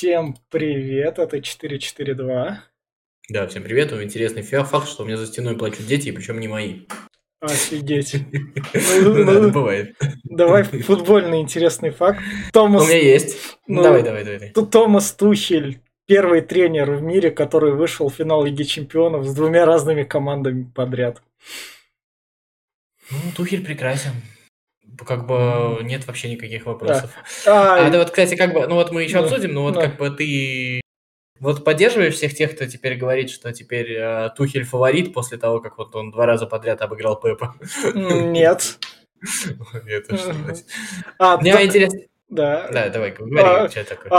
Всем привет, это 442. Да, всем привет, интересный факт, что у меня за стеной плачут дети, причем не мои. Офигеть. Да, бывает. Давай футбольный интересный факт. У меня есть. Давай. Тут Томас Тухель, первый тренер в мире, который вышел в финал Лиги Чемпионов с двумя разными командами подряд. Тухель прекрасен. Как бы нет вообще никаких вопросов. Да. Да вот, кстати, как бы, мы еще обсудим, как бы ты поддерживаешь всех тех, кто теперь говорит, что теперь Тухель фаворит после того, как вот он два раза подряд обыграл Пепа? Нет. Это что? Мне интересно. Да, давай, говори, что такое.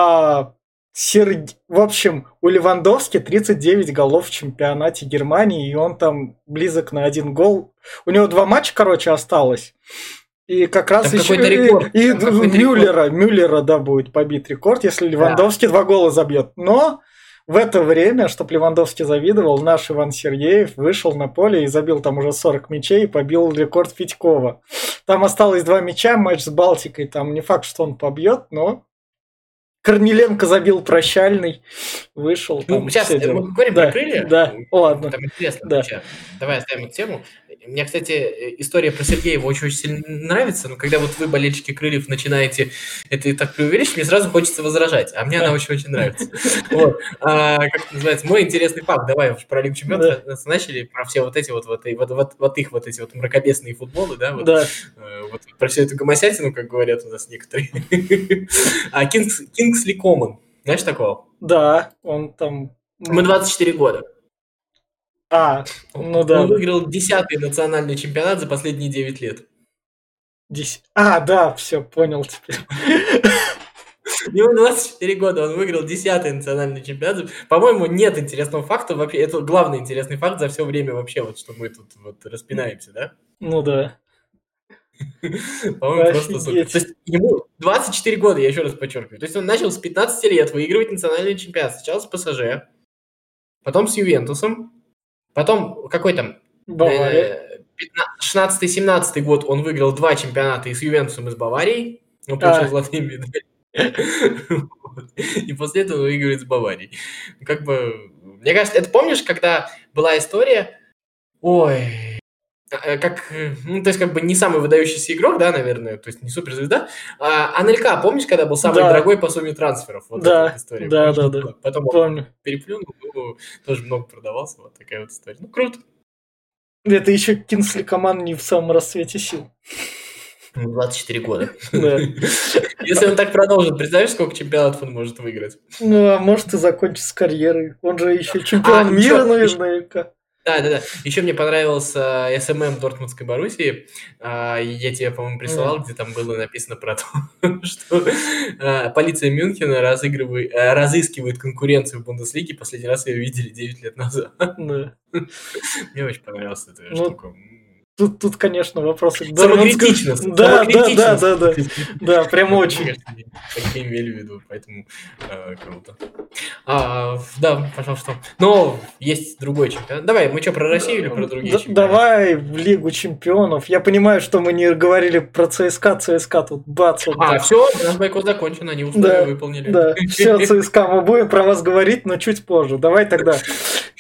В общем, у Левандовски 39 голов в чемпионате Германии, и он там близок на один гол. У него два матча, осталось. И как раз там еще и Мюллера, будет побит рекорд, если Левандовский два гола забьет. Но в это время, чтобы Левандовский завидовал, наш Иван Сергеев вышел на поле и забил там уже 40 мячей и побил рекорд Федькова. Там осталось два мяча, матч с Балтикой, там не факт, что он побьет, но Корнеленко забил прощальный, вышел. Сейчас мы говорим про крылья. Да, ладно. Там интересно. Да. Давай оставим эту тему. Мне, кстати, история про Сергеева очень-очень сильно нравится, но когда вот вы, болельщики крыльев, начинаете это так преувеличить, мне сразу хочется возражать, а мне она очень-очень нравится. Как называется, мой интересный факт. Давай уж про Лигу Чемпионов начали, про все вот эти вот эти мракобесные футболы, да, вот про всю эту гомосятину, как говорят у нас некоторые. А Кингсли Коман, знаешь такого? Да, он там... Ему 24 года. Он выиграл 10-й национальный чемпионат за последние 9 лет. Все, понял теперь. Ему 24 года, он выиграл 10-й национальный чемпионат. По-моему, нет интересного факта вообще. Это главный интересный факт за все время вообще, вот что мы тут распинаемся, да? По-моему, просто супер. То есть ему 24 года, я еще раз подчеркиваю. То есть он начал с 15 лет выигрывать национальный чемпионат. Сначала с ПСЖ, потом с Ювентусом. Потом, какой там, 16-17 год он выиграл два чемпионата и с Ювентусом, и с Баварией. Он получил золотые медали. И после этого выигрывает с Баварией. Как бы, мне кажется, это помнишь, когда была история, то есть, как бы не самый выдающийся игрок, да, наверное, то есть не суперзвезда. Анелька, помнишь, когда был самый дорогой по сумме трансферов? Да. Потом помню. Переплюнул, тоже много продавался, вот такая вот история. Круто. Это еще Кингсли Коман не в самом расцвете сил. 24 года. Если он так продолжит, представляешь, сколько чемпионатов он может выиграть? Может и закончить с карьерой. Он же еще чемпион мира, наверное. Да. Еще мне понравился СММ Дортмундской Боруссии. Я тебе, по-моему, присылал, где там было написано про то, что полиция Мюнхена разыскивает конкуренцию в Бундеслиге. Последний раз ее видели 9 лет назад. Мне очень понравилась эта штука. Тут, конечно, вопросы. Самокритичность. Да, прям очень. Такие имели в виду, поэтому круто. Пожалуйста. Но есть другой чемпионат. Давай, мы что, про Россию или про другие чемпионаты? Давай в Лигу Чемпионов. Я понимаю, что мы не говорили про ЦСКА тут бац. Все, наш бойкот закончен, они условия выполнили. Да, все, ЦСКА, мы будем про вас говорить, но чуть позже. Давай тогда.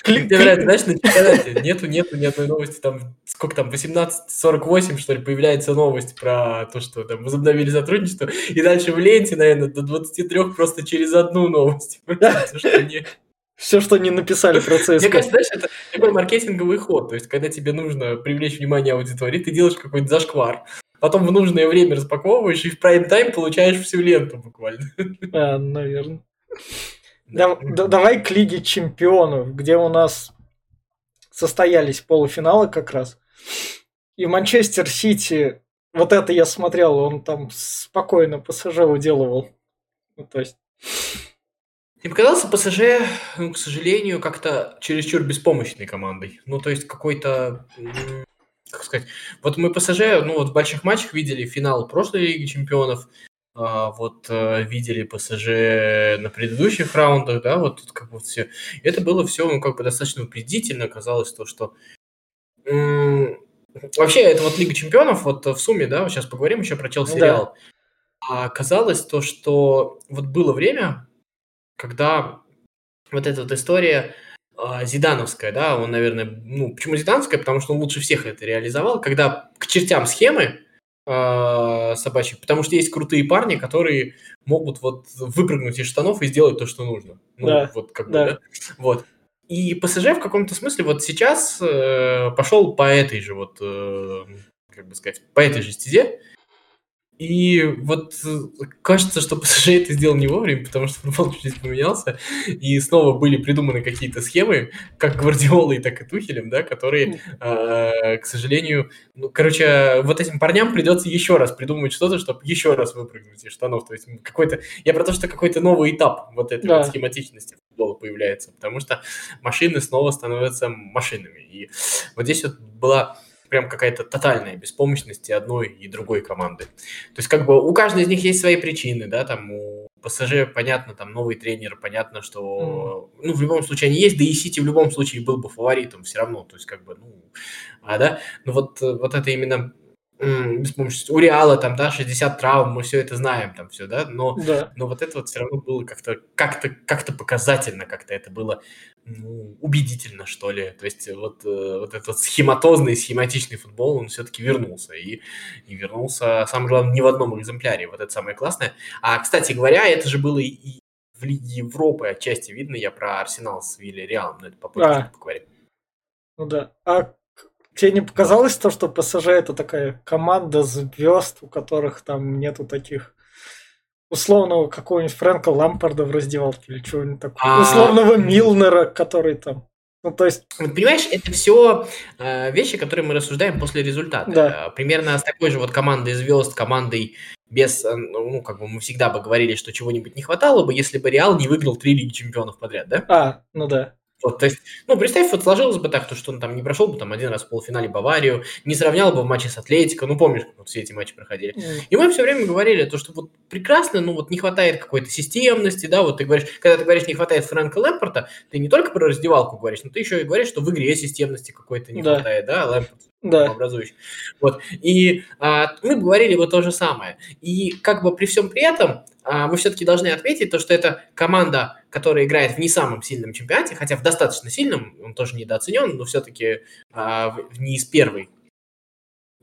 Знаешь, на чемпионате нету ни одной новости, там, сколько там, 18:48, что ли, появляется новость про то, что там возобновили сотрудничество, и дальше в ленте, наверное, до 23 просто через одну новость. Все, что не написали про ЦСКА. Мне кажется, знаешь, это такой маркетинговый ход, то есть, когда тебе нужно привлечь внимание аудитории, ты делаешь какой-то зашквар, потом в нужное время распаковываешь, и в прайм-тайм получаешь всю ленту буквально. Наверное. Давай к Лиге Чемпионов, где у нас состоялись полуфиналы как раз. И Манчестер Сити, вот это я смотрел, он там спокойно ПСЖ уделывал. Мне показался ПСЖ, к сожалению, как-то чересчур беспомощной командой. Какой-то... Как сказать? Вот мы ПСЖ, в больших матчах видели финал прошлой Лиги Чемпионов, видели ПСЖ на предыдущих раундах, да, вот тут как бы все. Это было все, достаточно убедительно оказалось то, что... Вообще, это вот Лига Чемпионов, вот в сумме, да, сейчас поговорим еще про Челси Реал. А оказалось то, что вот было время, когда вот эта вот история зидановская, да, он, наверное, ну, почему зидановская? Потому что он лучше всех это реализовал, когда к чертям схемы собачьи, потому что есть крутые парни, которые могут вот выпрыгнуть из штанов и сделать то, что нужно. Ну, да, вот как бы, да. Вот. И ПСЖ в каком-то смысле вот сейчас пошел по этой же вот, как бы сказать, по этой же стезе. И вот кажется, что ПСЖ это сделал не вовремя, потому что футбол чуть-чуть поменялся, и снова были придуманы какие-то схемы, как Гвардиолой, так и Тухелем, да, которые, к сожалению... Ну, короче, вот этим парням придется еще раз придумывать что-то, чтобы еще раз выпрыгнуть из штанов. То есть какой-то... Я про то, что какой-то новый этап вот этой вот схематичности футбола появляется, потому что машины снова становятся машинами. И вот здесь вот была... прям какая-то тотальная беспомощность и одной, и другой команды. То есть как бы у каждой из них есть свои причины, да, там у ПСЖ, понятно, там новый тренер, понятно, что, ну, в любом случае они есть, да и Сити в любом случае был бы фаворитом все равно, то есть как бы, ну, да, ну вот это именно беспомощность. У Реала там, да, 60 травм, мы все это знаем, там все, да, но вот это вот все равно было как-то показательно, как-то это было... ну, убедительно, что ли. То есть вот этот схематозный, схематичный футбол, он все-таки вернулся. И вернулся, самое главное, не в одном экземпляре. Вот это самое классное. А, кстати говоря, это же было и в Лиге Европы отчасти видно. Я про Арсенал с Вильяреалом, но это попозже поговорим. Ну да. А тебе не показалось то, что ПСЖ это такая команда звезд, у которых там нету таких... условного какого-нибудь Фрэнка Лэмпарда в раздевалке или чего-нибудь такого. Условного Милнера, который там... Ну, то есть... Вот, понимаешь, это все вещи, которые мы рассуждаем после результата. Да. Примерно с такой же вот командой звезд, командой без... Ну, как бы мы всегда бы говорили, что чего-нибудь не хватало бы, если бы Реал не выиграл 3 Лиги Чемпионов подряд, да? Ну да. Вот, то есть, ну, представь, вот сложилось бы так, что он там не прошел бы там один раз в полуфинале Баварию, не сравнял бы в матче с Атлетико, ну, помнишь, как вот все эти матчи проходили. И мы все время говорили, то, что вот прекрасно, ну, вот не хватает какой-то системности, да, вот ты говоришь, когда ты говоришь, не хватает Фрэнка Лэмпарда, ты не только про раздевалку говоришь, но ты еще и говоришь, что в игре системности какой-то не хватает, да, Лэмпард. Образующий. Вот. И мы говорили вот то же самое. И как бы при всем при этом мы все-таки должны отметить то, что это команда, которая играет в не самом сильном чемпионате, хотя в достаточно сильном, он тоже недооценен, но все-таки не из первой,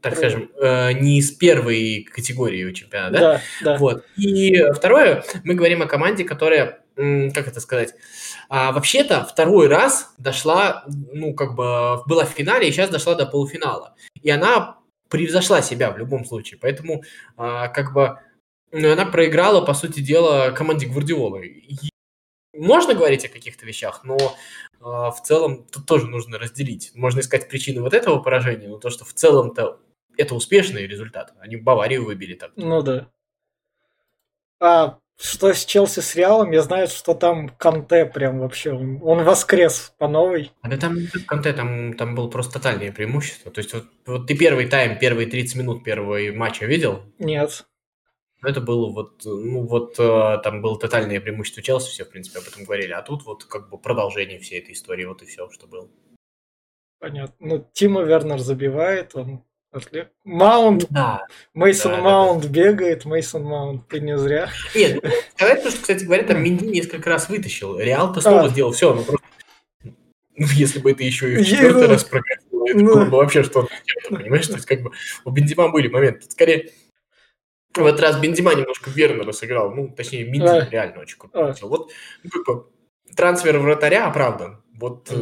так скажем, не из первой категории чемпионата. Вот. И второе, мы говорим о команде, которая, как это сказать, вообще-то второй раз дошла, ну, как бы была в финале и сейчас дошла до полуфинала. И она превзошла себя в любом случае. Поэтому, как бы, ну, она проиграла, по сути дела, команде Гвардиолы. И можно говорить о каких-то вещах, но в целом тут тоже нужно разделить. Можно искать причины вот этого поражения, но то, что в целом-то это успешный результат. Они Баварию выбили так. Ну да. Что с Челси, с Реалом, я знаю, что там Канте прям вообще, он воскрес по новой. Да там Канте, там было просто тотальное преимущество. То есть вот ты первый тайм, первые 30 минут первого матча видел? Нет. Это было там было тотальное преимущество Челси, все, в принципе, об этом говорили. А тут вот как бы продолжение всей этой истории, вот и все, что было. Понятно. Ну, Тима Вернер забивает, он... Маунт, Мэйсон Маунт бегает, Мэйсон Маунт, ты не зря. Нет, сказать то, что, кстати говоря, там Менди несколько раз вытащил, Реал-то снова сделал все, ну просто, ну если бы это еще и в четвертый раз прокатило, это было бы вообще что-то, понимаешь, то есть как бы у Бензима были моменты, скорее в этот раз Бензима немножко Вернера сыграл, ну точнее Менди реально очень круто. Вот как бы трансфер вратаря оправдан, вот.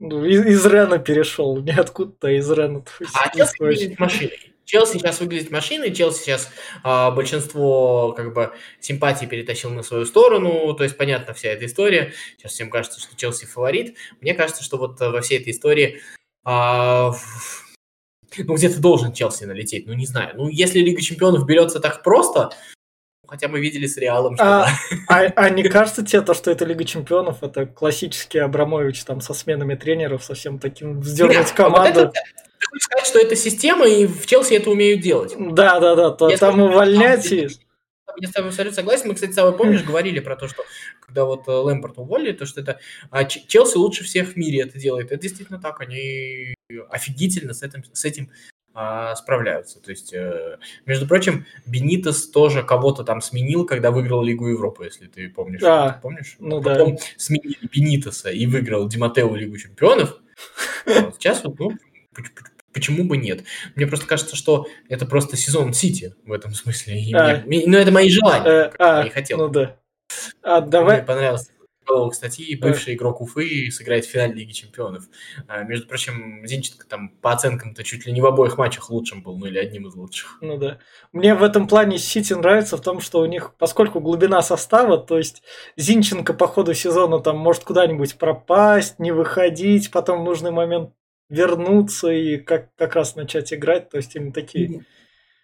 Из Рена перешел, ниоткуда-то из Рена. Челси выглядит машиной. Челси сейчас выглядит машиной, Челси сейчас большинство как бы симпатий перетащил на свою сторону, то есть понятна вся эта история. Сейчас всем кажется, что Челси фаворит. Мне кажется, что вот во всей этой истории ну где-то должен Челси налететь, ну не знаю. Ну если Лига Чемпионов берется так просто, хотя мы видели с Реалом, что не кажется тебе то, что это Лига Чемпионов, это классический Абрамович там со сменами тренеров, со всем таким вздернуть команду? Вот это, ты хочешь сказать, что это система, и в Челси это умеют делать. Да, то там увольнять и... Я с тобой абсолютно согласен. Мы, кстати, с тобой, помнишь, говорили про то, что когда вот Лэмпард уволили, то что это Челси лучше всех в мире это делает. Это действительно так, они офигительно с этим справляются. То есть, между прочим, Бенитес тоже кого-то там сменил, когда выиграл Лигу Европы, если ты помнишь. Да. Ты помнишь? Ну, потом да. Сменили Бенитеса и выиграл Ди Маттео Лигу Чемпионов. Сейчас вот, ну, почему бы нет? Мне просто кажется, что это просто сезон Сити в этом смысле. Ну, это мои желания. Я и хотел. Ну, да. Мне понравилось. Кстати, бывший игрок Уфы сыграет в финале Лиги Чемпионов. Между прочим, Зинченко там по оценкам-то чуть ли не в обоих матчах лучшим был, ну или одним из лучших. Ну да. Мне в этом плане Сити нравится в том, что у них, поскольку глубина состава, то есть Зинченко по ходу сезона там может куда-нибудь пропасть, не выходить, потом в нужный момент вернуться и как раз начать играть, то есть именно такие...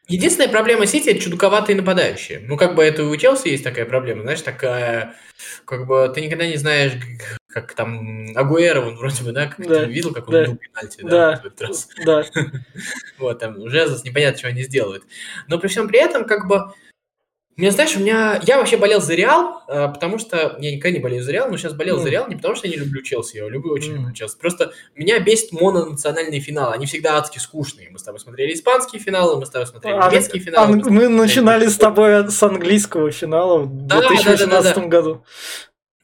Единственная проблема Сити – это чудаковатые нападающие. Ну, как бы это у Челси есть такая проблема, знаешь, такая, как бы ты никогда не знаешь, как там Агуэро, он вроде бы, да, как да. Ты видел, как он бил пенальти, да, в этот раз. Да. Вот, там Жезус непонятно, чего они сделают. Но при всем при этом, как бы, мне, знаешь, я вообще болел за Реал, потому что я никогда не болею за Реал, но сейчас болел за Реал не потому, что я не люблю Челси, я его люблю, очень люблю Челси. Просто меня бесит мононациональные финалы, они всегда адски скучные. Мы с тобой смотрели испанские финалы, мы с тобой смотрели немецкие финалы. Мы начинали с тобой с английского финала в 2018 году.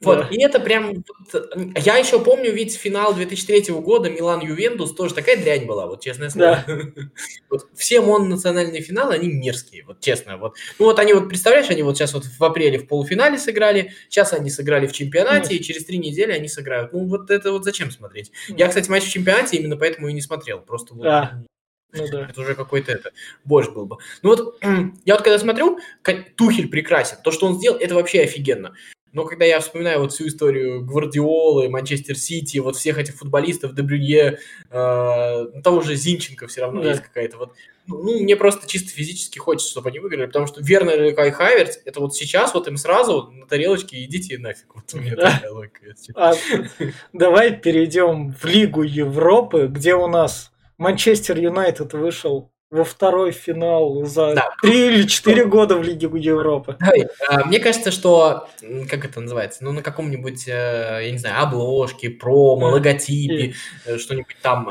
Вот, да. И это прям... Я еще помню, ведь финал 2003 года Милан-Ювентус, тоже такая дрянь была, вот честное слово. Да. Вот, все мононациональные финалы, они мерзкие, вот честно. Вот. Ну вот они, вот представляешь, они вот сейчас вот в апреле в полуфинале сыграли, сейчас они сыграли в чемпионате, и через 3 недели они сыграют. Ну вот это вот зачем смотреть? Я, кстати, матч в чемпионате именно поэтому и не смотрел, просто... Да. Ну, да. Это уже какой-то борщ был бы. Ну вот, я вот когда смотрю, Тухель прекрасен, то, что он сделал, это вообще офигенно. Но когда я вспоминаю вот всю историю Гвардиолы, Манчестер Сити, вот всех этих футболистов, Дебрюйе, того же Зинченко все равно есть какая-то вот... Ну, мне просто чисто физически хочется, чтобы они выиграли, потому что Вернер и Кай Хаверц, это вот сейчас вот им сразу на тарелочке идите нафиг. Вот у меня такая логика. Давай перейдем в Лигу Европы, где у нас Манчестер Юнайтед вышел во второй финал за 3 или 4 года в Лиге Европы. Мне кажется, что, как это называется, ну, на каком-нибудь, я не знаю, обложке, промо, логотипе, что-нибудь там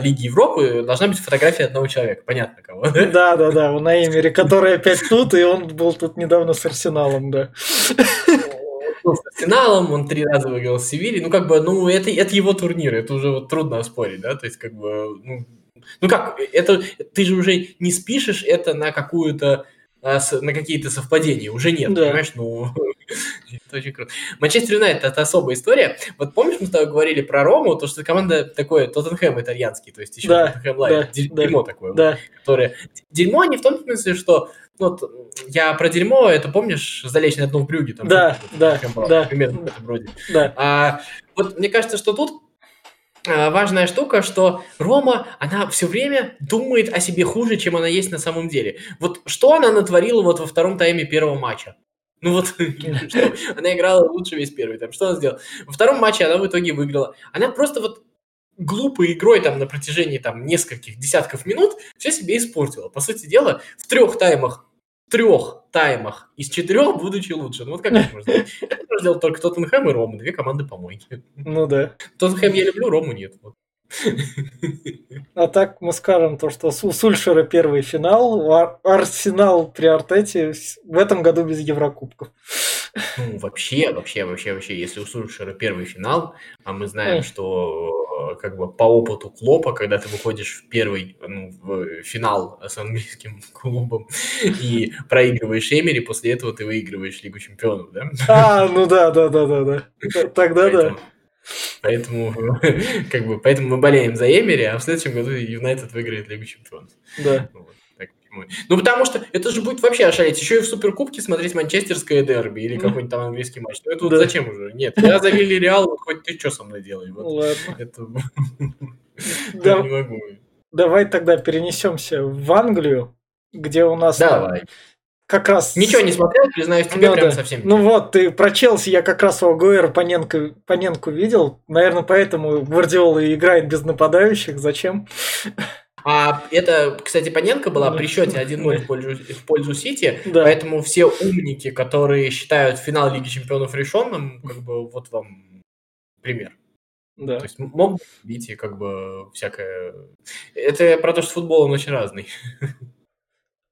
Лиги Европы должна быть фотография одного человека. Понятно, кого. Да, у Эмери, который опять тут, и он был тут недавно с Арсеналом, да. С Арсеналом, он 3 раза выиграл с Севильей. Ну, как бы, ну, это его турнир, это уже вот трудно оспорить, да, то есть, как бы, ну как, это ты же уже не спишешь это на какую-то на какие-то совпадения, уже нет, понимаешь, ну это очень круто. Манчестер Юнайтед – это особая история. Вот помнишь, мы с тобой говорили про Рому, то что команда такое, Тоттенхэм итальянский, то есть еще Тоттенхэм Лайт, дерьмо такое, которое дерьмо не в том смысле, что вот я про дерьмо, это помнишь, залечь на дно в брюге, там примерно в этом роде. А вот мне кажется, что тут важная штука, что Рома, она все время думает о себе хуже, чем она есть на самом деле. Вот что она натворила вот во втором тайме первого матча? Ну вот, она играла лучше весь первый тайм. Что она сделала? Во втором матче она в итоге выиграла. Она просто вот глупой игрой там на протяжении там нескольких десятков минут все себе испортила. По сути дела, в 3 таймах из 4, будучи лучше. Ну вот как это можно сделать? Это можно сделать только Тоттенхэм и Рома, 2 команды-помойки. Ну да. Тоттенхэм я люблю, Рому нет. Вот. А так мы скажем то, что у Сульшера первый финал, Арсенал при Артете в этом году без Еврокубков. Ну вообще, если у Сульшера первый финал, а мы знаем, что как бы по опыту Клопа, когда ты выходишь в первый в финал с английским клубом и проигрываешь Эмери, после этого ты выигрываешь Лигу Чемпионов, да? Да. Тогда да. Поэтому мы болеем за Эмери, а в следующем году Юнайтед выиграет Лигу Чемпионов. Да. Вот, так, ну, потому что это же будет вообще ошалеть. Еще и в Суперкубке смотреть манчестерское дерби или какой-нибудь там английский матч. Ну, это вот зачем уже? Нет, я завели Реал, хоть ты что со мной делай. Вот. Ладно. Это... Я не могу. Давай тогда перенесемся в Англию, где у нас... Давай. Как раз... Ничего не смотрел, признаюсь тебе, прям совсем. Ну вот, ты про Челси, я как раз у Агуэра Паненку видел. Наверное, поэтому Гвардиола играет без нападающих. Зачем? А это, кстати, Паненко была при счете 1-0 в пользу Сити. Да. Поэтому все умники, которые считают финал Лиги Чемпионов решенным, как бы вот вам пример. Да. То есть мог бить и как бы всякое... Это про то, что футбол он очень разный.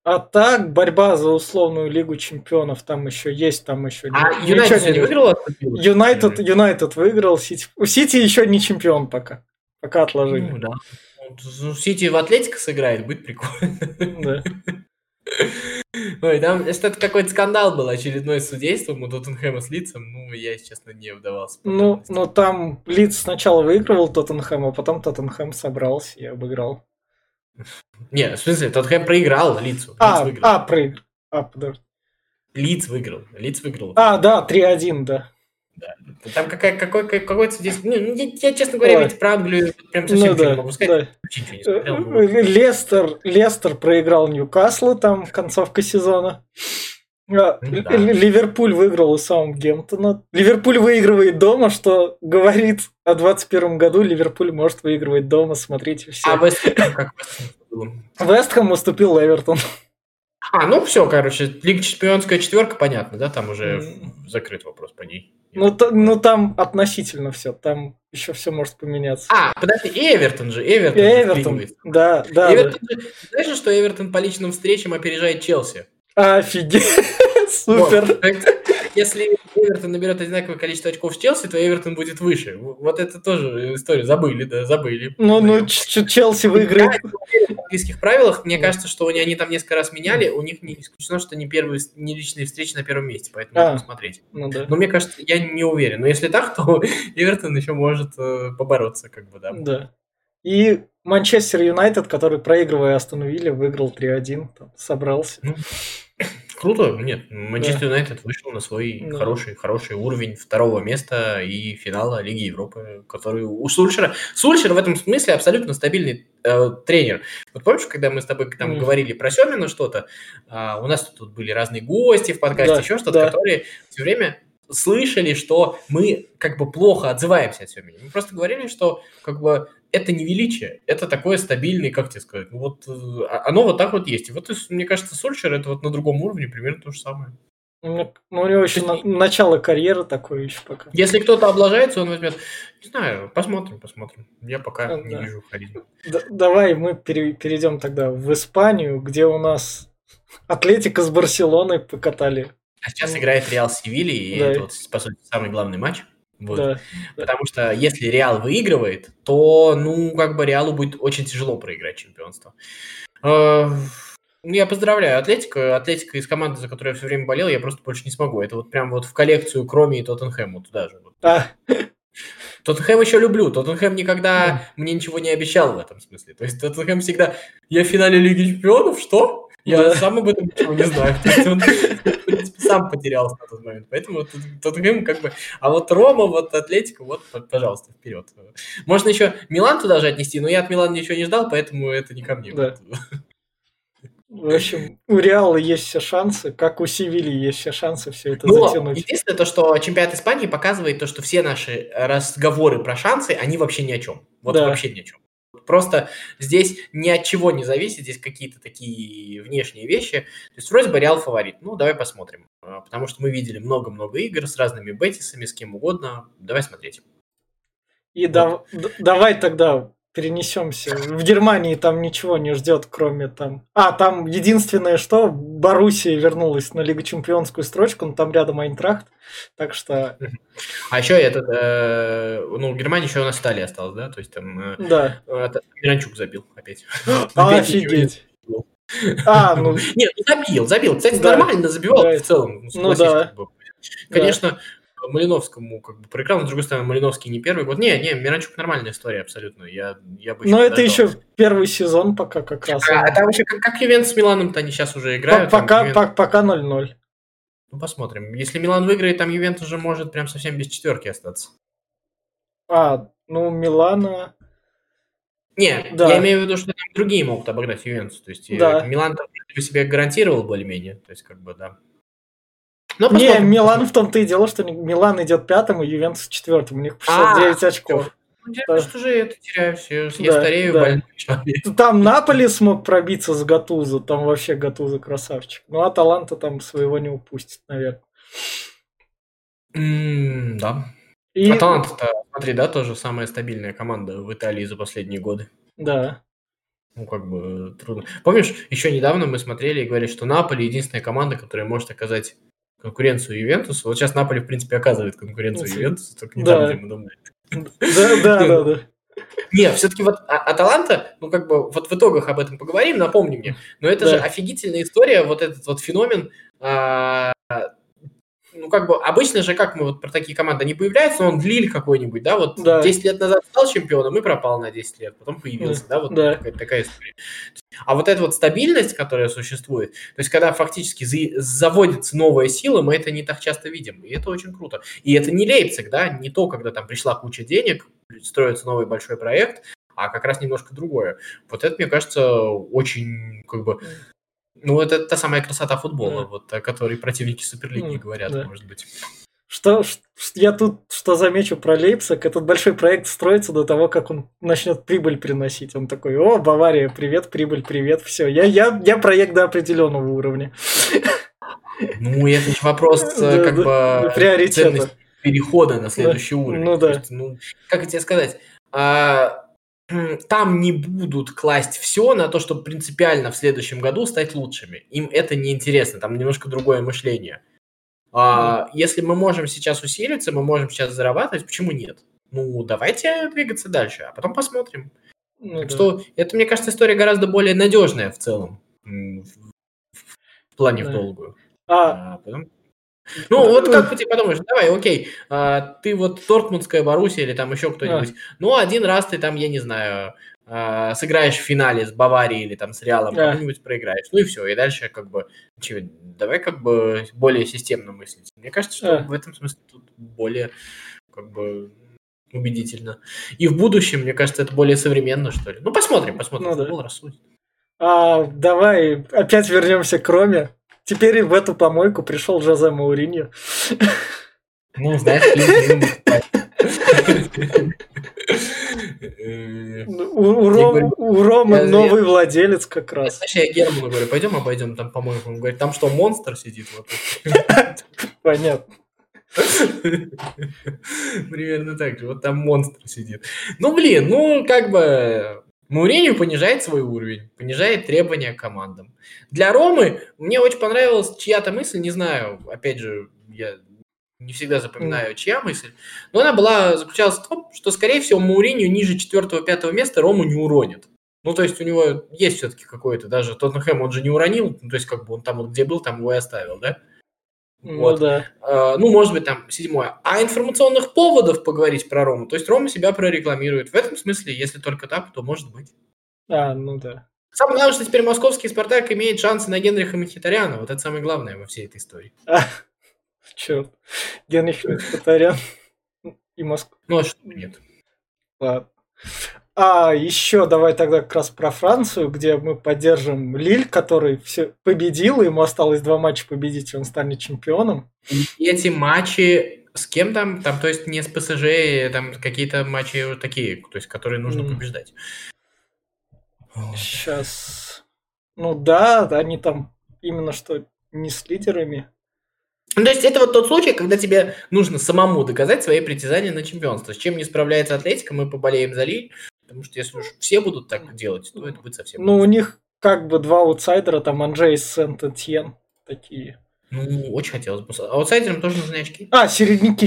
А так, борьба за условную Лигу Чемпионов там еще есть, там еще... А Юнайтед не выиграл? Юнайтед выиграл, Сити... Сити еще не чемпион пока. Пока отложили. Ну, да. Сити в Атлетико сыграет, будет прикольно. Да. Ой, там что-то какой-то скандал был очередной с судейством у Тоттенхэма с Лидсом. Ну, я, если честно, не вдавался. Ну, там Лидс сначала выигрывал Тоттенхэм, а потом Тоттенхэм собрался и обыграл. Не, в смысле, Тоттенхэм проиграл Лидсу. Проиграл. Подожди. Лидс выиграл. Да, 3-1, да. Да. Там какой-то судейство... Ну, я, честно говоря, ведь про Англию прям совсем ничего не могу сказать. Лестер проиграл Ньюкаслу, там концовка сезона. Ливерпуль выиграл у Саутгемптона. Ливерпуль выигрывает дома, что говорит о 21 году. Ливерпуль может выигрывать дома, смотрите все. А Вестхэм как? Вестхэм уступил Эвертон. Все, короче, Лига Чемпионская четверка, понятно, да? Там уже закрыт вопрос по ней. Ну, там относительно все, там еще все может поменяться. Подожди, Эвертон же. Да. Эвертон. Же, знаешь, что Эвертон по личным встречам опережает Челси? Офигеть, супер. Вот. Если Эвертон наберет одинаковое количество очков с Челси, то Эвертон будет выше. Вот это тоже история. Забыли. Челси выиграет. В английских правилах, мне кажется, что они там несколько раз меняли, у них не исключено, что не личные встречи на первом месте, поэтому надо посмотреть. Но мне кажется, я не уверен. Но если так, то Эвертон еще может побороться, как бы, да. Да. И Манчестер Юнайтед, который, проигрывая Астон Вилле, выиграл 3-1, там, собрался. Круто, нет, Манчестер Юнайтед вышел на свой хороший уровень второго места и финала Лиги Европы, который у Сульшера. Сульшер в этом смысле абсолютно стабильный тренер. Вот помнишь, когда мы с тобой там говорили про Семина что-то, у нас тут были разные гости в подкасте, еще что-то, которые все время слышали, что мы как бы плохо отзываемся от Семина. Мы просто говорили, что как бы... Это не величие, это такое стабильное, как тебе сказать, вот оно вот так вот есть. И вот, мне кажется, Сульшер это вот на другом уровне примерно то же самое. У него еще начало карьеры такое еще пока. Если кто-то облажается, он возьмет, не знаю, посмотрим. Я пока не вижу харизмы. Давай мы перейдем тогда в Испанию, где у нас Атлетико с Барселоной покатали. А сейчас играет Реал с Севильей, и это вот, по сути, самый главный матч. Вот. Да, потому что если Реал выигрывает, то, как бы Реалу будет очень тяжело проиграть чемпионство. Я поздравляю Атлетико. Атлетико из команды, за которую я все время болел, я просто больше не смогу. Это вот прям вот в коллекцию, кроме Тоттенхэма туда же. Вот. Тоттенхэм еще люблю. Тоттенхэм никогда мне ничего не обещал в этом смысле. То есть Тоттенхэм всегда... Я в финале Лиги Чемпионов, что? Я сам об этом ничего не знаю. То есть он, в принципе, сам потерялся на тот момент. Поэтому Тоттенхэм как бы... А вот Рома, вот Атлетико, вот, пожалуйста, вперед. Можно еще Милан туда же отнести, но я от Милана ничего не ждал, поэтому это не ко мне. Да. В общем, у Реала есть все шансы, как у Севильи есть все шансы все это затянуть. Единственное то, что чемпионат Испании показывает то, что все наши разговоры про шансы, они вообще ни о чем. Вот вообще ни о чем. Просто здесь ни от чего не зависит, здесь какие-то такие внешние вещи. То есть вроде бы Реал фаворит. Давай посмотрим. Потому что мы видели много-много игр с разными бетисами, с кем угодно. Давай смотреть. И давай тогда перенесемся. В Германии там ничего не ждет, кроме там... там единственное, что Боруссия вернулась на Лигу Чемпионскую строчку, но там рядом Айнтрахт, так что... А еще этот... Германия еще у нас Италия осталась, да? То есть там... Да. Миранчук забил опять. Офигеть. Нет, забил. Кстати, нормально забивал в целом. Конечно... Малиновскому как бы проиграл, но с другой стороны Малиновский не первый год. Не, Миранчук нормальная история абсолютно. Я бы. Но это еще первый сезон пока как раз. Там еще как Ювентус с Миланом-то они сейчас уже играют. Пока 0-0. Посмотрим. Если Милан выиграет, там Ювентус уже может прям совсем без четверки остаться. Милана... Я имею в виду, что там другие могут обыграть Ювентус. То есть Милан там себе гарантировал более-менее. То есть как бы, да. Милан в том-то и дело, что Милан идет пятым, и Ювентус четвертым. У них 69 очков. Я что же это теряюсь? Я старею, больной человек. Там Наполи смог пробиться с Гатузо. Там вообще Гатузо красавчик. Аталанта там своего не упустит, наверное. Да. И... Аталанта, смотри, да, тоже самая стабильная команда в Италии за последние годы. Да. Ну, как бы трудно. Помнишь, еще недавно мы смотрели и говорили, что Наполи единственная команда, которая может оказать конкуренцию Ювентусу. Вот сейчас Наполи, в принципе, оказывает конкуренцию Ювентусу, только не там, где мы думали. Да. Не, все-таки вот Аталанта, ну, как бы, вот в итогах об этом поговорим, напомни мне. Но это же офигительная история, вот этот вот феномен. Ну, как бы, обычно же, как мы вот про такие команды не появляются, он Лиль какой-нибудь, да, вот 10 лет назад стал чемпионом и пропал на 10 лет, потом появился, такая история. А вот эта вот стабильность, которая существует, то есть, когда фактически заводится новая сила, мы это не так часто видим, и это очень круто. И это не Лейпциг, да, не то, когда там пришла куча денег, строится новый большой проект, а как раз немножко другое. Вот это, мне кажется, очень, как бы... Ну, это та самая красота футбола, вот, о которой противники Суперлиги говорят, может быть. Я тут что замечу про Лейпциг, этот большой проект строится до того, как он начнет прибыль приносить. Он такой: о, Бавария, привет, прибыль, привет, все. Я проект до определенного уровня. Ну, это же вопрос, как бы, приоритета перехода на следующий уровень. Ну да. То есть, ну, как тебе сказать? Там не будут класть все на то, чтобы принципиально в следующем году стать лучшими. Им это неинтересно, там немножко другое мышление. Если мы можем сейчас усилиться, мы можем сейчас зарабатывать, почему нет? Ну, давайте двигаться дальше, а потом посмотрим. Что это, мне кажется, история гораздо более надежная в целом, в плане в долгую. Ну, вот как ты подумаешь, давай, окей, ты вот Тортмундская Боруссия или там еще кто-нибудь, ну, один раз ты там, я не знаю, сыграешь в финале с Баварией или там с Реалом, кому-нибудь проиграешь, ну и все, и дальше как бы, давай как бы более системно мыслить. Мне кажется, что в этом смысле тут более как бы убедительно. И в будущем, мне кажется, это более современно, что ли. Ну, посмотрим, футбол рассудит. Давай опять вернемся к Роме. Теперь в эту помойку пришел Жозе Моуринью. Ну, знаешь, у Рома новый владелец как раз. Знаешь, я Герману говорю, пойдем обойдем там помойку. Он говорит, там что, монстр сидит? Понятно. Примерно так же. Вот там монстр сидит. Ну, блин, ну, как бы... Моуринью понижает свой уровень, понижает требования к командам. Для Ромы мне очень понравилась чья-то мысль, не знаю, опять же, я не всегда запоминаю, чья мысль, но она была, заключалась в том, что, скорее всего, Моуринью ниже 4-5 места Рому не уронит. Ну, то есть у него есть все-таки какое-то, даже Тоттенхэм он же не уронил, ну, то есть как бы он там вот где был, там его и оставил, да? Вот. Ну, да. Ну, может быть, там 7-е. А информационных поводов поговорить про Рому, то есть Рома себя прорекламирует. В этом смысле, если только так, то может быть. Ну да. Самое главное, что теперь московский «Спартак» имеет шансы на Генриха Мхитаряна. Вот это самое главное во всей этой истории. Черт. Генрих Мхитарян и Москва. Ну, а что нет? Ладно. Еще давай тогда как раз про Францию, где мы поддержим Лиль, который победил, ему осталось 2 матча победить, и он станет чемпионом. И эти матчи с кем там? Там, то есть, не с ПСЖ, там какие-то матчи вот такие, то есть, которые нужно побеждать. Сейчас. Ну да, они там именно что не с лидерами. Ну, то есть это вот тот случай, когда тебе нужно самому доказать свои притязания на чемпионство. С чем не справляется Атлетико, мы поболеем за Лиль. Потому что если уж все будут так делать, то это будет совсем... Ну, у них как бы 2 аутсайдера, там Анжей и Сент-Этьен такие. Ну, очень хотелось бы. Аутсайдерам тоже нужны очки. Середняки.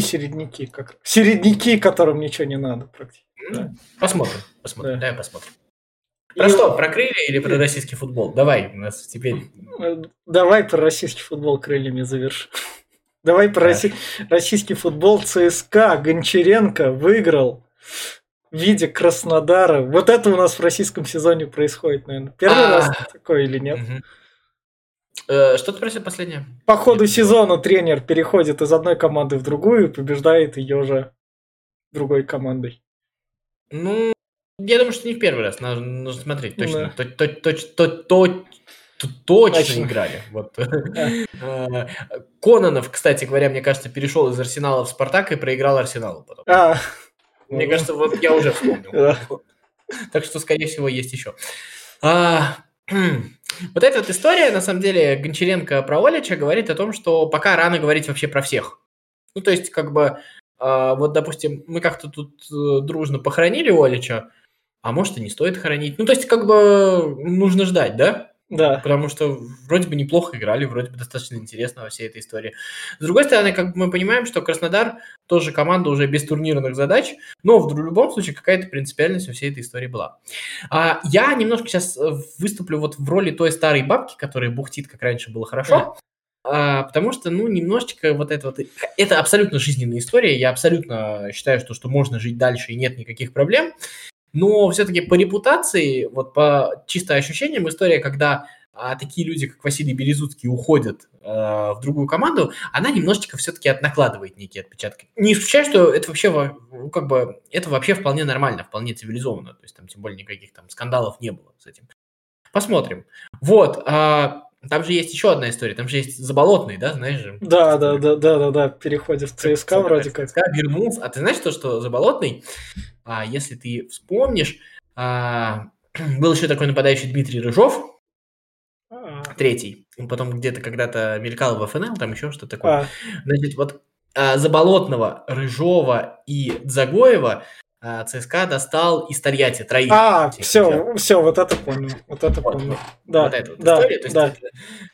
Середняки, которым ничего не надо практически. Да. Посмотрим. Давай посмотрим. Про крылья или про российский футбол? Давай, у нас теперь... Давай про российский футбол крыльями завершим. Давай про российский футбол. ЦСКА Гончаренко выиграл в виде Краснодара. Вот это у нас в российском сезоне происходит, наверное. Первый раз такое или нет? Что ты просил последнее? По ходу сезона тренер переходит из одной команды в другую и побеждает ее же другой командой. Ну, я думаю, что не в первый раз. Нужно смотреть. Точно играли. Вот. Кононов, кстати говоря, мне кажется, перешел из Арсенала в Спартак и проиграл Арсеналу потом. Мне кажется, вот я уже вспомнил. Так что, скорее всего, есть еще. Вот эта вот история, на самом деле, Гончаренко про Олича говорит о том, что пока рано говорить вообще про всех. Ну, то есть, как бы, Вот, допустим, мы как-то тут дружно похоронили Олича, а может и не стоит хоронить. Ну, то есть, как бы нужно ждать, да? Да. Потому что вроде бы неплохо играли, вроде бы достаточно интересно во всей этой истории. С другой стороны, как бы мы понимаем, что Краснодар тоже команда уже без турнирных задач, но в любом случае какая-то принципиальность во всей этой истории была. Я немножко сейчас выступлю вот в роли той старой бабки, которая бухтит, как раньше было хорошо, потому что, ну, немножечко вот... Это абсолютно жизненная история, я абсолютно считаю, что можно жить дальше и нет никаких проблем. Но все-таки по репутации, вот по чисто ощущениям, история, когда такие люди, как Василий Березуцкий, уходят в другую команду, она немножечко все-таки накладывает некие отпечатки. Не исключая, что это вообще, как бы, это вообще вполне нормально, вполне цивилизованно. То есть там тем более никаких там скандалов не было с этим. Посмотрим. Вот. Там же есть еще одна история, там же есть Заболотный, да, знаешь же? Да, переходит в ЦСКА вроде как. ЦСКА вернулся. А ты знаешь то, что Заболотный, если ты вспомнишь, был еще такой нападающий Дмитрий Рыжов, третий, потом где-то когда-то мелькал в ФНЛ, там еще что-то такое. Значит, вот Заболотного, Рыжова и Дзагоева ЦСКА достал из Тольятти троих. Все, вот это помню. Да, вот эта вот история. То есть,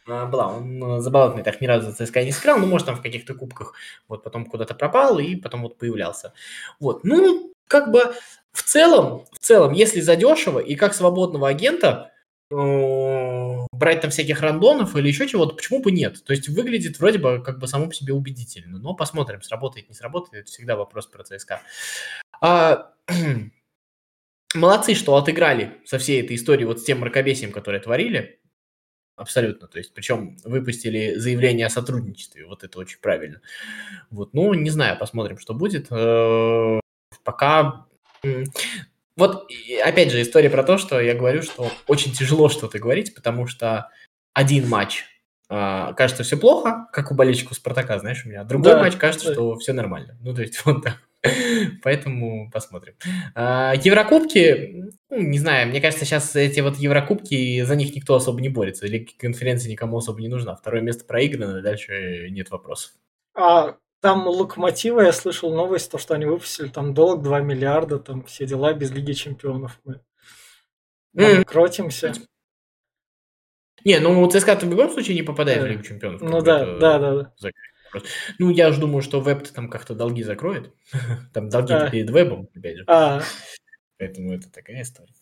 была, он Заболотный так ни разу за ЦСКА не сыграл, но, может, там в каких-то кубках вот потом куда-то пропал и потом вот появлялся. Вот, ну, как бы в целом, если задешево и как свободного агента брать там всяких рандонов или еще чего-то, почему бы нет? То есть выглядит вроде бы как бы само по себе убедительно, но посмотрим, сработает, не сработает, это всегда вопрос про ЦСКА. Молодцы, что отыграли со всей этой историей, вот с тем мракобесием, которое творили, абсолютно, то есть, причем выпустили заявление о сотрудничестве, вот это очень правильно. Вот, ну, не знаю, посмотрим, что будет. Пока... Вот, опять же, история про то, что я говорю, что очень тяжело что-то говорить, потому что один матч кажется все плохо, как у болельщиков Спартака, знаешь, у меня. Другой матч кажется, что все нормально. Ну, то есть, вот так. Поэтому посмотрим. Еврокубки, не знаю, мне кажется, сейчас эти вот Еврокубки, за них никто особо не борется, или конференция никому особо не нужна. Второе место проиграно, дальше нет вопросов. Там Локомотива, я слышал новость, то, что они выпустили там долг 2 миллиарда, там все дела, без Лиги Чемпионов мы кротимся. Не, ну ЦСКА в любом случае не попадает в Лигу Чемпионов. Ну да. Ну я же думаю, что Веб-то там как-то долги закроет. Там долги перед Вебом, опять же. Поэтому это такая история.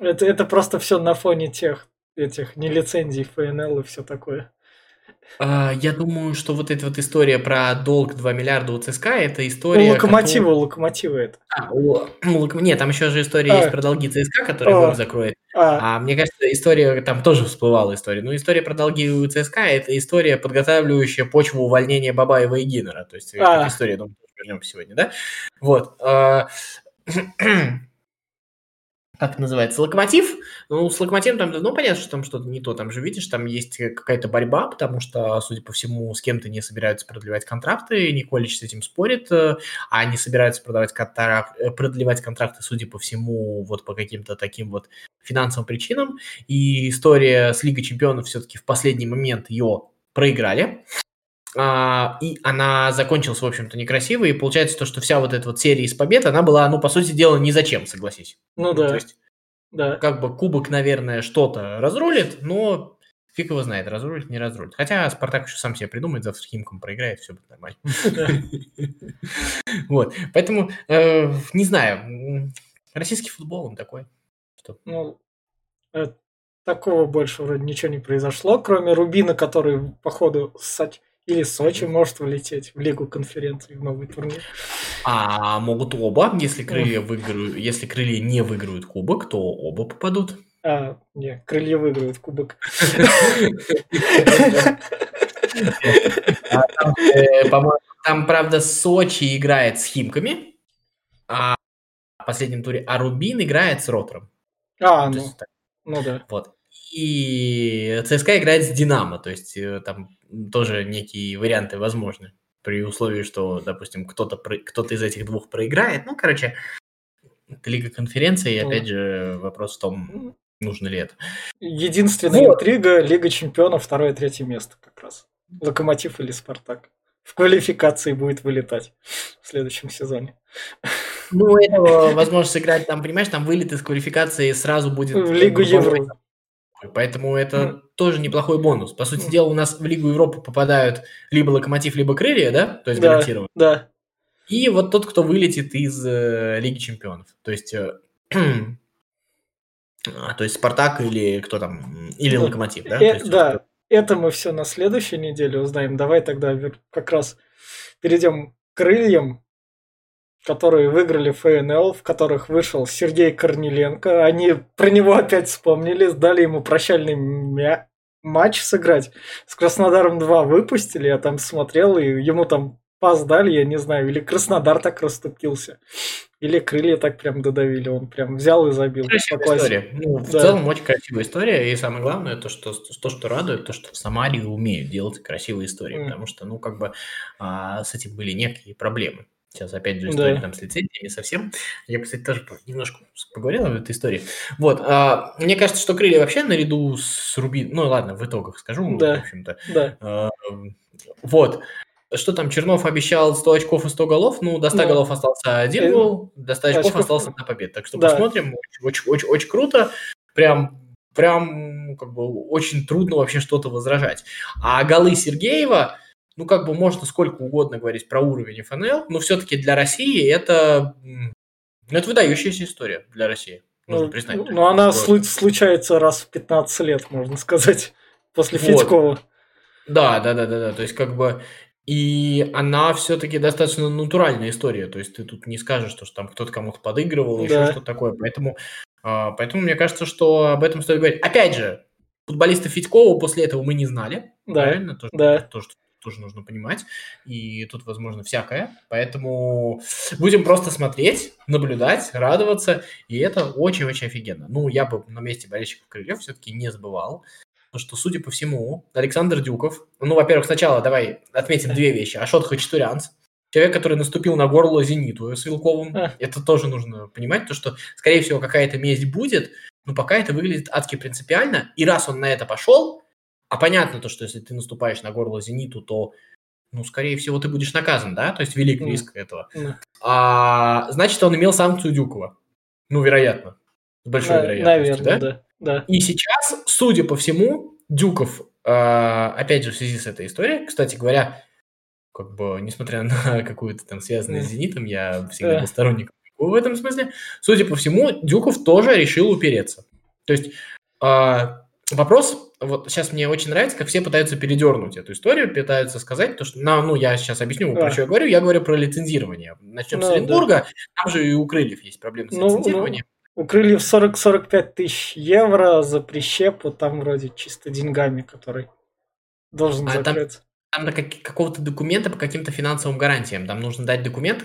Это просто все на фоне тех этих нелицензий, ФНЛ и все такое. Я думаю, что вот эта вот история про долг 2 миллиарда у ЦСКА, это история... У Локомотива это. Нет, там еще же история есть про долги ЦСКА, которые Веб закроет. Мне кажется, история, там тоже всплывала история. Но история про долги у ЦСКА, это история, подготавливающая почву увольнения Бабаева и Гиннера. То есть, эта история, думаю, вернемся сегодня, да? Вот. Как это называется? Локомотив? Ну, с Локомотивом там давно понятно, что там что-то не то. Там же, видишь, там есть какая-то борьба, потому что, судя по всему, с кем-то не собираются продлевать контракты, Николич с этим спорит, а не собираются продлевать контракты, судя по всему, вот по каким-то таким вот финансовым причинам. И история с Лигой Чемпионов все-таки в последний момент ее проиграли. И она закончилась, в общем-то, некрасиво, и получается то, что вся вот эта вот серия из побед, она была, ну, по сути дела, ни зачем, согласись. Ну да. То есть, как бы кубок, наверное, что-то разрулит, но фиг его знает, разрулит, не разрулит. Хотя Спартак еще сам себе придумает, завтра Химкам проиграет, все будет нормально. Вот, поэтому, не знаю, российский футбол, он такой. Ну, такого больше вроде ничего не произошло, кроме Рубина, который, походу, или Сочи может влететь в Лигу конференций, в новый турнир. Могут оба. Если крылья не выиграют кубок, то оба попадут. Нет, крылья выиграют кубок. Там, правда, Сочи играет с Химками, а в последнем туре Рубин играет с Ротором. Ну да. Вот. И ЦСКА играет с Динамо, то есть там тоже некие варианты возможны, при условии, что, допустим, кто-то из этих двух проиграет. Ну, короче, это Лига конференции, и опять же вопрос в том, нужно ли это. Единственная интрига — Лига Чемпионов, 2-е и 3-е место как раз. Локомотив или Спартак. в квалификации будет вылетать в следующем сезоне. Ну, это возможность сыграть там, понимаешь, там вылет из квалификации сразу будет... В Лигу Европы. Поэтому это тоже неплохой бонус. По сути дела, у нас в Лигу Европы попадают либо Локомотив, либо Крылья, да? То есть гарантированно. Да. И вот тот, кто вылетит из Лиги Чемпионов. То есть Спартак или кто там, или Локомотив, да? Да, это мы все на следующей неделе узнаем. Давай тогда как раз перейдем к Крыльям, которые выиграли ФНЛ, в которых вышел Сергей Корниленко. Они про него опять вспомнили, дали ему прощальный матч сыграть. С Краснодаром 2 выпустили, я там смотрел, и ему там пас дали, я не знаю, или Краснодар так расступился, или Крылья так прям додавили, он прям взял и забил. В целом очень красивая история, и самое главное, то, что радует, то, что в Самаре умеют делать красивые истории, потому что, с этим были некие проблемы. Сейчас опять же история там с лицензией, не совсем. Я, кстати, тоже немножко поговорил об этой истории. Мне кажется, что Крылья вообще наряду с Рубином... Ну, ладно, в итогах скажу, в общем-то. Да. Что там, Чернов обещал 100 очков и 100 голов, до 100 голов остался один гол, до 100 очков остался одна победа. Так что посмотрим, очень круто, прям как бы очень трудно вообще что-то возражать. А голы Сергеева... можно сколько угодно говорить про уровень ФНЛ, но все-таки для России это выдающаяся история для России, нужно признать. Она случается раз в 15 лет, можно сказать, после Федькова. Да, то есть и она все-таки достаточно натуральная история, то есть ты тут не скажешь, что там кто-то кому-то подыгрывал, еще что-то такое, поэтому мне кажется, что об этом стоит говорить. Опять же, футболиста Федькова после этого мы не знали, правильно? Тоже нужно понимать, и тут, возможно, всякое, поэтому будем просто смотреть, наблюдать, радоваться, и это очень-очень офигенно. Я бы на месте болельщиков Крыльев все-таки не забывал, потому что, судя по всему, Александр Дюков, во-первых, сначала давай отметим две вещи, Ашот Хачатурянц, человек, который наступил на горло Зениту с Вилковым, это тоже нужно понимать, потому что, скорее всего, какая-то месть будет, но пока это выглядит адски принципиально, и раз он на это пошел, а понятно то, что если ты наступаешь на горло Зениту, то, скорее всего, ты будешь наказан, да? То есть велик риск этого. Значит, он имел санкцию Дюкова. Вероятно. С большой вероятностью, наверное, да? И сейчас, судя по всему, Дюков, опять же, в связи с этой историей, кстати говоря, несмотря на какую-то там связанную с Зенитом, я всегда был сторонником в этом смысле, судя по всему, Дюков тоже решил упереться. То есть... Вопрос, сейчас мне очень нравится, как все пытаются передернуть эту историю, пытаются сказать, то, что, я сейчас объясню, про что я говорю. Я говорю про лицензирование. Начнем с Оренбурга, там же и у Крыльев есть проблемы с лицензированием. У Крыльев 40-45 тысяч евро за прищепу, там вроде чисто деньгами, который должен закрыться. Там какого-то документа по каким-то финансовым гарантиям, там нужно дать документ,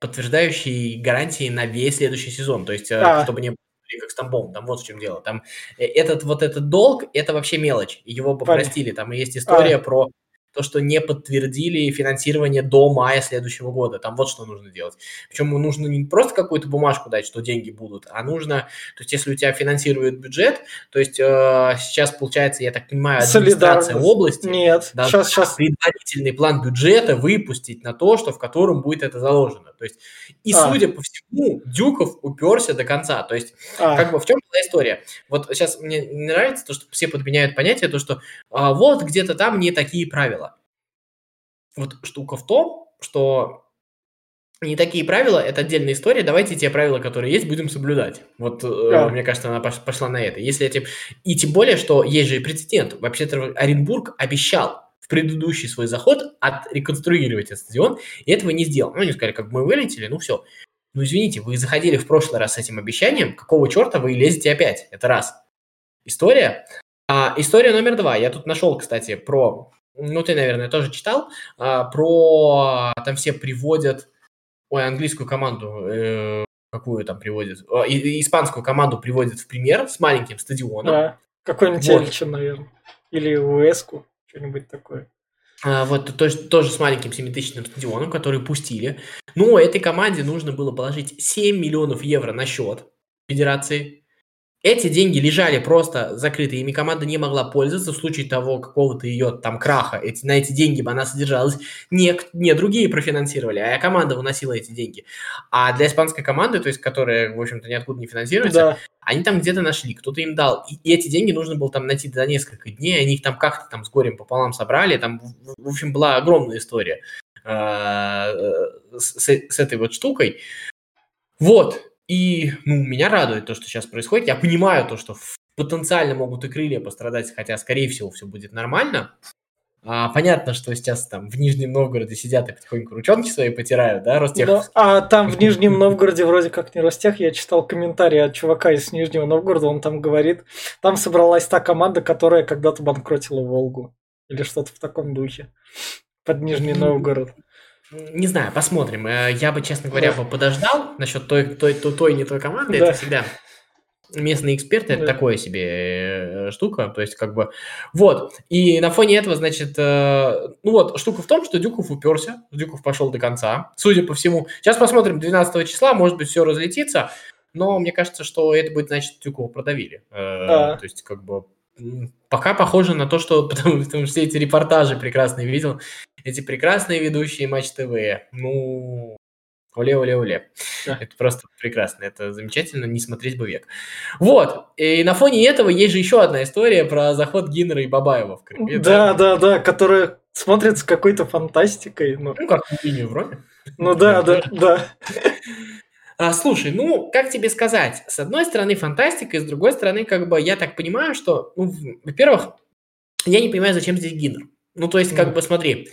подтверждающий гарантии на весь следующий сезон, то есть, чтобы не... как с Тамбовым, там вот в чем дело. Там этот долг, это вообще мелочь. Его попростили. Там есть история про то, что не подтвердили финансирование до мая следующего года. Там вот что нужно делать. Причем нужно не просто какую-то бумажку дать, что деньги будут, а нужно... То есть если у тебя финансирует бюджет, то есть сейчас получается, я так понимаю, администрация области... Нет, сейчас... Предварительный план бюджета выпустить на то, что в котором будет это заложено. То есть, и судя по всему, Дюков уперся до конца. То есть, в чем была история? Вот сейчас мне не нравится то, что все подменяют понятие, то, что вот где-то там не такие правила. Вот штука в том, что не такие правила, это отдельная история. Давайте те правила, которые есть, будем соблюдать. Мне кажется, она пошла на это. И тем более, что есть же и прецедент. Вообще-то Оренбург обещал в предыдущий свой заход отреконструировать этот стадион, и этого не сделал. Они сказали, как мы вылетели, все. Извините, вы заходили в прошлый раз с этим обещанием, какого черта вы лезете опять? Это раз. История. История номер 2. Я тут нашел, кстати, про... ты, наверное, тоже читал. Про... Там все приводят... английскую команду... какую там приводят? Испанскую команду приводят в пример с маленьким стадионом. Да. Какой-нибудь Эльчин, наверное. Или Уэску. Что-нибудь такое. Тоже с маленьким 7-тысячным стадионом, который пустили. Этой команде нужно было положить 7 миллионов евро на счет федерации. Эти деньги лежали просто закрытые, ими команда не могла пользоваться в случае того какого-то ее там краха. На эти деньги бы она содержалась. Не другие профинансировали, а команда выносила эти деньги. А для испанской команды, то есть которая, в общем-то, ниоткуда не финансируется, да. Они там где-то нашли, кто-то им дал. И эти деньги нужно было там найти за несколько дней, они их там как-то там с горем пополам собрали. Там, в общем, была огромная история с этой вот штукой. Вот. И ну, меня радует то, что сейчас происходит. Я понимаю то, что потенциально могут и крылья пострадать, хотя, скорее всего, все будет нормально. Понятно, что сейчас там в Нижнем Новгороде сидят и потихоньку ручонки свои потирают, да, Ростех? Да, а там в Нижнем Новгороде вроде как не Ростех. Я читал комментарий от чувака из Нижнего Новгорода, он там говорит, там собралась та команда, которая когда-то банкротила Волгу. Или что-то в таком духе. Под Нижний Новгород. Не знаю, посмотрим. Я бы, честно говоря, да. Подождал насчет той не той команды. Да. Это всегда местные эксперты, да. Это такое себе штука. То есть, как бы... Вот. И на фоне этого, значит... Ну вот, штука в том, что Дюков уперся. Дюков пошел до конца. Судя по всему... Сейчас посмотрим 12 числа. Может быть, все разлетится. Но мне кажется, что это будет, значит, Дюкова продавили. Да. То есть, как бы... Пока похоже на то, что... Потому что все эти репортажи прекрасные видел... Эти прекрасные ведущие Матч ТВ. Ну, оле-оле-оле. Да. Это просто прекрасно. Это замечательно. Не смотреть бы век. Вот. И на фоне этого есть же еще одна история про заход Гиннера и Бабаева в Крым. Да. Которая смотрится какой-то фантастикой. Но... Ну, как в линию в Роме. Ну, да. Слушай, ну, как тебе сказать? С одной стороны, фантастика, и с другой стороны, как бы, я так понимаю, что, ну, во-первых, я не понимаю, зачем здесь Гиннер. Ну, то есть, как бы, смотри...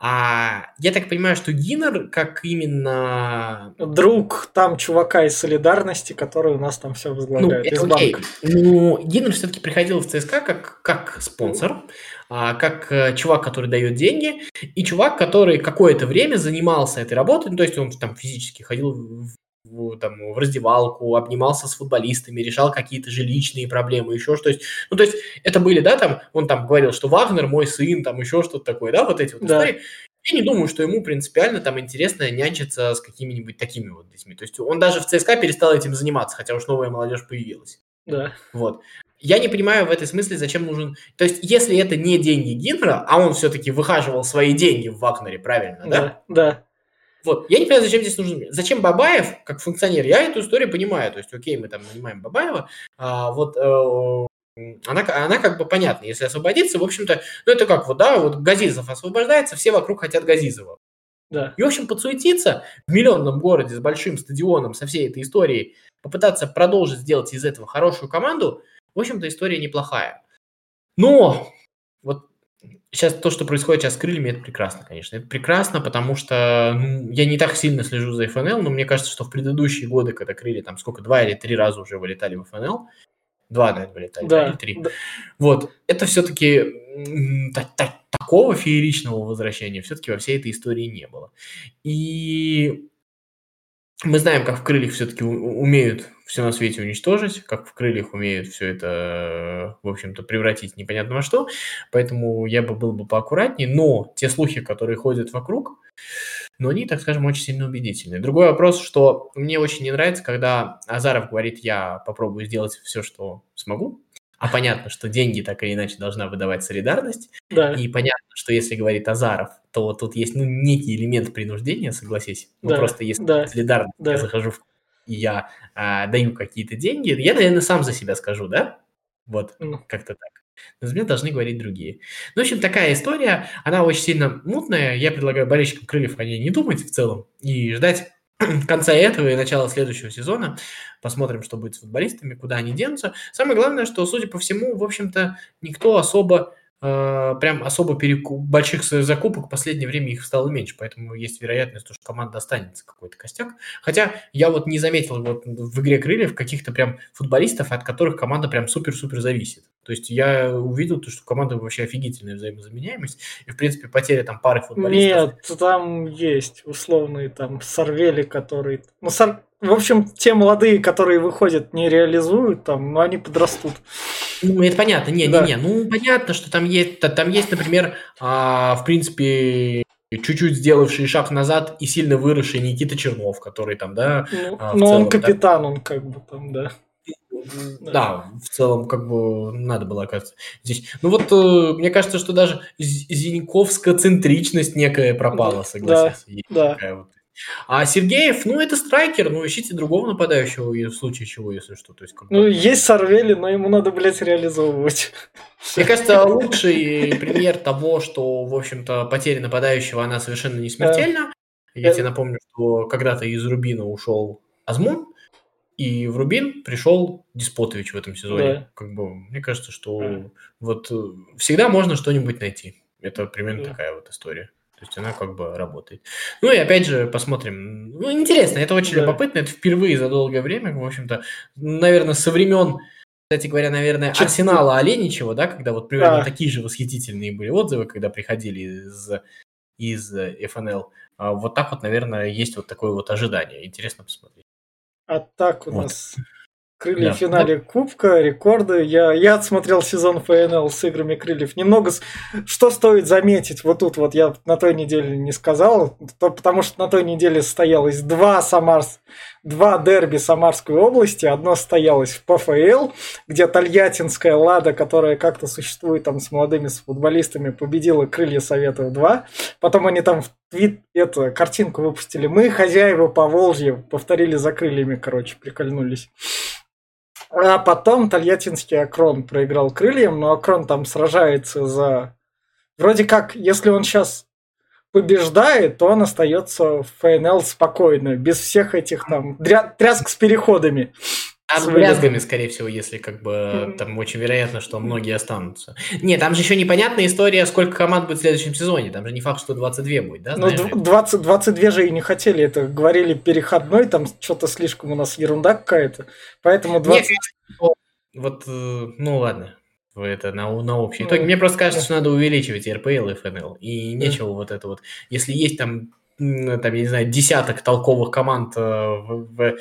я так понимаю, что Гиннер как именно... Друг там чувака из «Солидарности», который у нас там все возглавляет, ну, из банка. Ну, Гиннер все-таки приходил в ЦСКА как спонсор, как чувак, который дает деньги, и чувак, который какое-то время занимался этой работой, ну, то есть он там физически ходил в раздевалку, обнимался с футболистами, решал какие-то жилищные проблемы, еще что-то. Ну, то есть, это были, да, там, он там говорил, что Вагнер мой сын, там, еще что-то такое, да, вот эти вот истории. Я не думаю, что ему принципиально там интересно нянчиться с какими-нибудь такими вот детьми. То есть, он даже в ЦСКА перестал этим заниматься, хотя уж новая молодежь появилась. Да. Вот. Я не понимаю в этом смысле, зачем нужен... То есть, если это не деньги Гиннера, а он все-таки выхаживал свои деньги в Вагнере, правильно, да? Вот. Я не понимаю, зачем здесь нужен... Зачем Бабаев, как функционер? Я эту историю понимаю. То есть, окей, мы там нанимаем Бабаева. Она как бы понятна. Если освободиться, в общем-то... Ну, это как вот, да, вот Газизов освобождается, все вокруг хотят Газизова. Да. И, в общем, подсуетиться в миллионном городе с большим стадионом, со всей этой историей, попытаться продолжить сделать из этого хорошую команду, в общем-то, история неплохая. Но... вот. Сейчас то, что происходит сейчас с крыльями, это прекрасно, конечно. Это прекрасно, потому что я не так сильно слежу за ФНЛ, но мне кажется, что в предыдущие годы, когда крылья там сколько, 2 или 3 раза уже вылетали в ФНЛ, 2, наверное, вылетали, да, или 3. Да. Вот. Это все-таки такого фееричного возвращения все-таки во всей этой истории не было. И мы знаем, как в крыльях все-таки умеют все на свете уничтожить, как в крыльях умеют все это, в общем-то, превратить непонятно во что, поэтому я бы был бы поаккуратнее, но те слухи, которые ходят вокруг, но они, так скажем, очень сильно убедительны. Другой вопрос, что мне очень не нравится, когда Азаров говорит, я попробую сделать все, что смогу, а понятно, что деньги так или иначе должна выдавать солидарность, да. И понятно, что если говорит Азаров, то тут есть, ну, некий элемент принуждения, согласись, да. Ну, просто если солидарность, я захожу в и я даю какие-то деньги, я, наверное, сам за себя скажу, да? Вот, как-то так. Но за меня должны говорить другие. Ну, в общем, такая история, она очень сильно мутная. Я предлагаю болельщикам крыльев о ней не думать в целом и ждать конца этого и начала следующего сезона. Посмотрим, что будет с футболистами, куда они денутся. Самое главное, что, судя по всему, в общем-то, никто особо, прям особо больших закупок в последнее время их стало меньше, поэтому есть вероятность, что команда останется какой-то костяк. Хотя я вот не заметил вот в игре крыльев каких-то прям футболистов, от которых команда прям супер-супер зависит. То есть я увидел, что команда вообще офигительная взаимозаменяемость, и в принципе потеря там пары футболистов. Нет, там есть условные там Сарвели, которые... Ну, в общем, те молодые, которые выходят, не реализуют там, но они подрастут. Ну, это понятно, ну, понятно, что там есть, например, в принципе, чуть-чуть сделавший шаг назад и сильно выросший Никита Чернов, который там, да... Ну, он капитан, он как бы там, да. Да, в целом, как бы, надо было оказаться здесь. Ну вот, мне кажется, что даже зиньковская центричность некая пропала, согласен. Да, да. Вот. А Сергеев, ну, это страйкер, ну, ищите другого нападающего в случае чего, если что. То есть, как-то... Ну, есть Сарвели, но ему надо, блядь, реализовывать. Мне кажется, лучший пример того, что, в общем-то, потеря нападающего, она совершенно не смертельна. Я тебе напомню, что когда-то из Рубина ушел Азмун, и в Рубин пришел Диспотович в этом сезоне. Да. Как бы, мне кажется, что вот всегда можно что-нибудь найти. Это примерно такая вот история. То есть она как бы работает. Ну и опять же посмотрим. Ну, интересно, это очень любопытно. Это впервые за долгое время, в общем-то, наверное, со времен, кстати говоря, наверное, Арсенала Оленичева, да, когда вот примерно такие же восхитительные были отзывы, когда приходили из ФНЛ. Вот так вот, наверное, есть вот такое вот ожидание. Интересно посмотреть. А так у нас крылья в финале Кубка, рекорды. Я отсмотрел сезон ФНЛ с играми крыльев. Немного, что стоит заметить, вот тут вот я на той неделе не сказал, потому что на той неделе состоялось два дерби Самарской области. Одно состоялось в ПФЛ, где тольяттинская «Лада», которая как-то существует там с молодыми футболистами, победила «Крылья Советов-2». Потом они там эту картинку выпустили. Мы, хозяева Поволжья, повторили за крыльями, короче, прикольнулись. А потом тольяттинский «Акрон» проиграл крыльям, но «Акрон» там сражается за... Вроде как, если он сейчас побеждает, то он остается в ФНЛ спокойно, без всех этих там тряск с переходами. А с брязгами, скорее всего, если как бы там очень вероятно, что многие останутся. Не, там же еще непонятная история, сколько команд будет в следующем сезоне. Там же не факт, что 22 будет, да? Ну, 22 же и не хотели. Это говорили переходной, там что-то слишком у нас ерунда какая-то. Поэтому 20... Нет, вот, ну ладно. Это на общий итог. Мне просто кажется, что надо увеличивать РПЛ и ФНЛ. И нечего вот это вот... Если есть там, я не знаю, десяток толковых команд в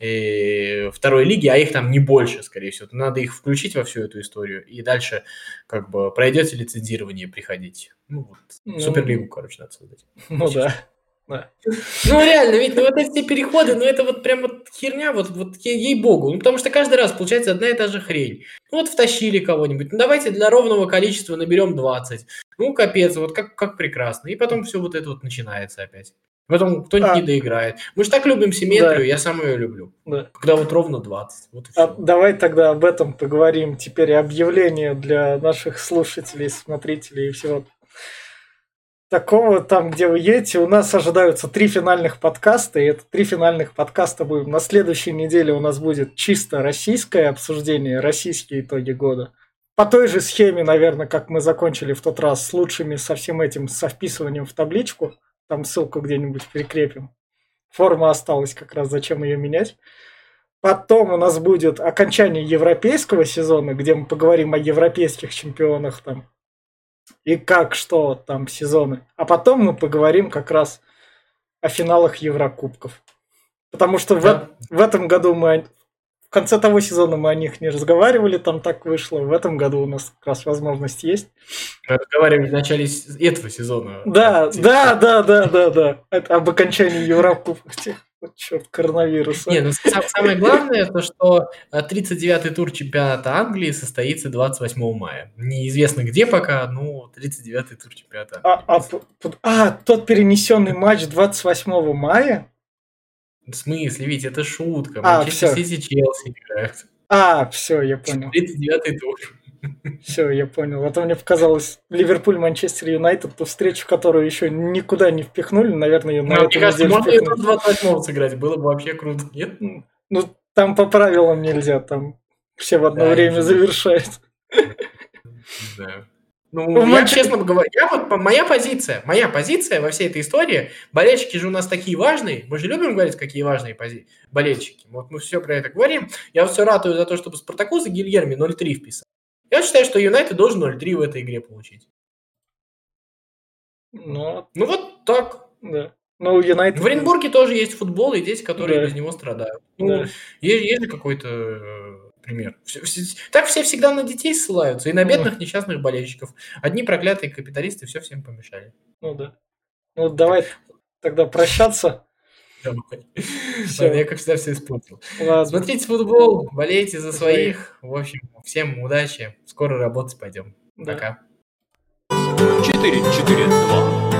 второй лиге, а их там не больше, скорее всего. Надо их включить во всю эту историю, и дальше как бы пройдете лицензирование, приходите. Ну вот, Суперлигу, короче, надо создать. Ну да. Ну реально, ведь вот эти все переходы, это вот прям вот херня, вот ей-богу. Ну потому что каждый раз получается одна и та же хрень. Ну вот втащили кого-нибудь, ну давайте для ровного количества наберем 20. Ну капец, вот как прекрасно. И потом все вот это вот начинается опять. Потом кто-нибудь не доиграет. Мы же так любим симметрию, я сам ее люблю. Да. Когда вот ровно 20. Вот давай тогда об этом поговорим. Теперь объявление для наших слушателей, смотрителей и всего такого, там, где вы едете. У нас ожидаются 3 финальных подкаста, и это 3 финальных подкаста будем. На следующей неделе у нас будет чисто российское обсуждение, российские итоги года. По той же схеме, наверное, как мы закончили в тот раз, с лучшими со всем этим, со вписыванием в табличку. Там ссылку где-нибудь прикрепим. Форма осталась как раз, зачем ее менять. Потом у нас будет окончание европейского сезона, где мы поговорим о европейских чемпионах там. И как, что там сезоны. А потом мы поговорим как раз о финалах Еврокубков. Потому что в этом году мы... В конце того сезона мы о них не разговаривали, там так вышло. В этом году у нас как раз возможность есть. Мы разговаривали в начале этого сезона. Да. Это об окончании Еврокубков. Черт, коронавируса. Не, ну самое главное, то, что 39-й тур чемпионата Англии состоится 28 мая. Неизвестно где пока, но 39-й тур чемпионата Англии. Тот перенесенный матч 28 мая? В смысле, ведь это шутка. Манчестер Сити Челси играют. Все, я понял. 39-й тур. Все, я понял. А то мне показалось, Ливерпуль-Манчестер Юнайтед, ту встречу, которую еще никуда не впихнули, наверное, ее на эту неделю впихнули. Можно и на 28-го сыграть, было бы вообще круто, нет? Ну, там по правилам нельзя, там все в одно время завершают. Да. Ну, я честно говорю, моя позиция во всей этой истории, болельщики же у нас такие важные, мы же любим говорить, какие важные болельщики, вот мы все про это говорим, я все ратую за то, чтобы Спартаку за Гильерми 0-3 вписать. Я считаю, что Юнайтед должен 0-3 в этой игре получить. Ну вот так. Да. Но United... В Оренбурге тоже есть футбол и дети, которые без него страдают. Ну, есть же какой-то... пример. Так все всегда на детей ссылаются и на бедных несчастных болельщиков. Одни проклятые капиталисты все всем помешали. Ну да. Ну давай тогда прощаться. Все, я, как всегда, все испортил. Смотрите футбол, болейте за своих. В общем, всем удачи. Скоро работать пойдем. Пока. 4-4-2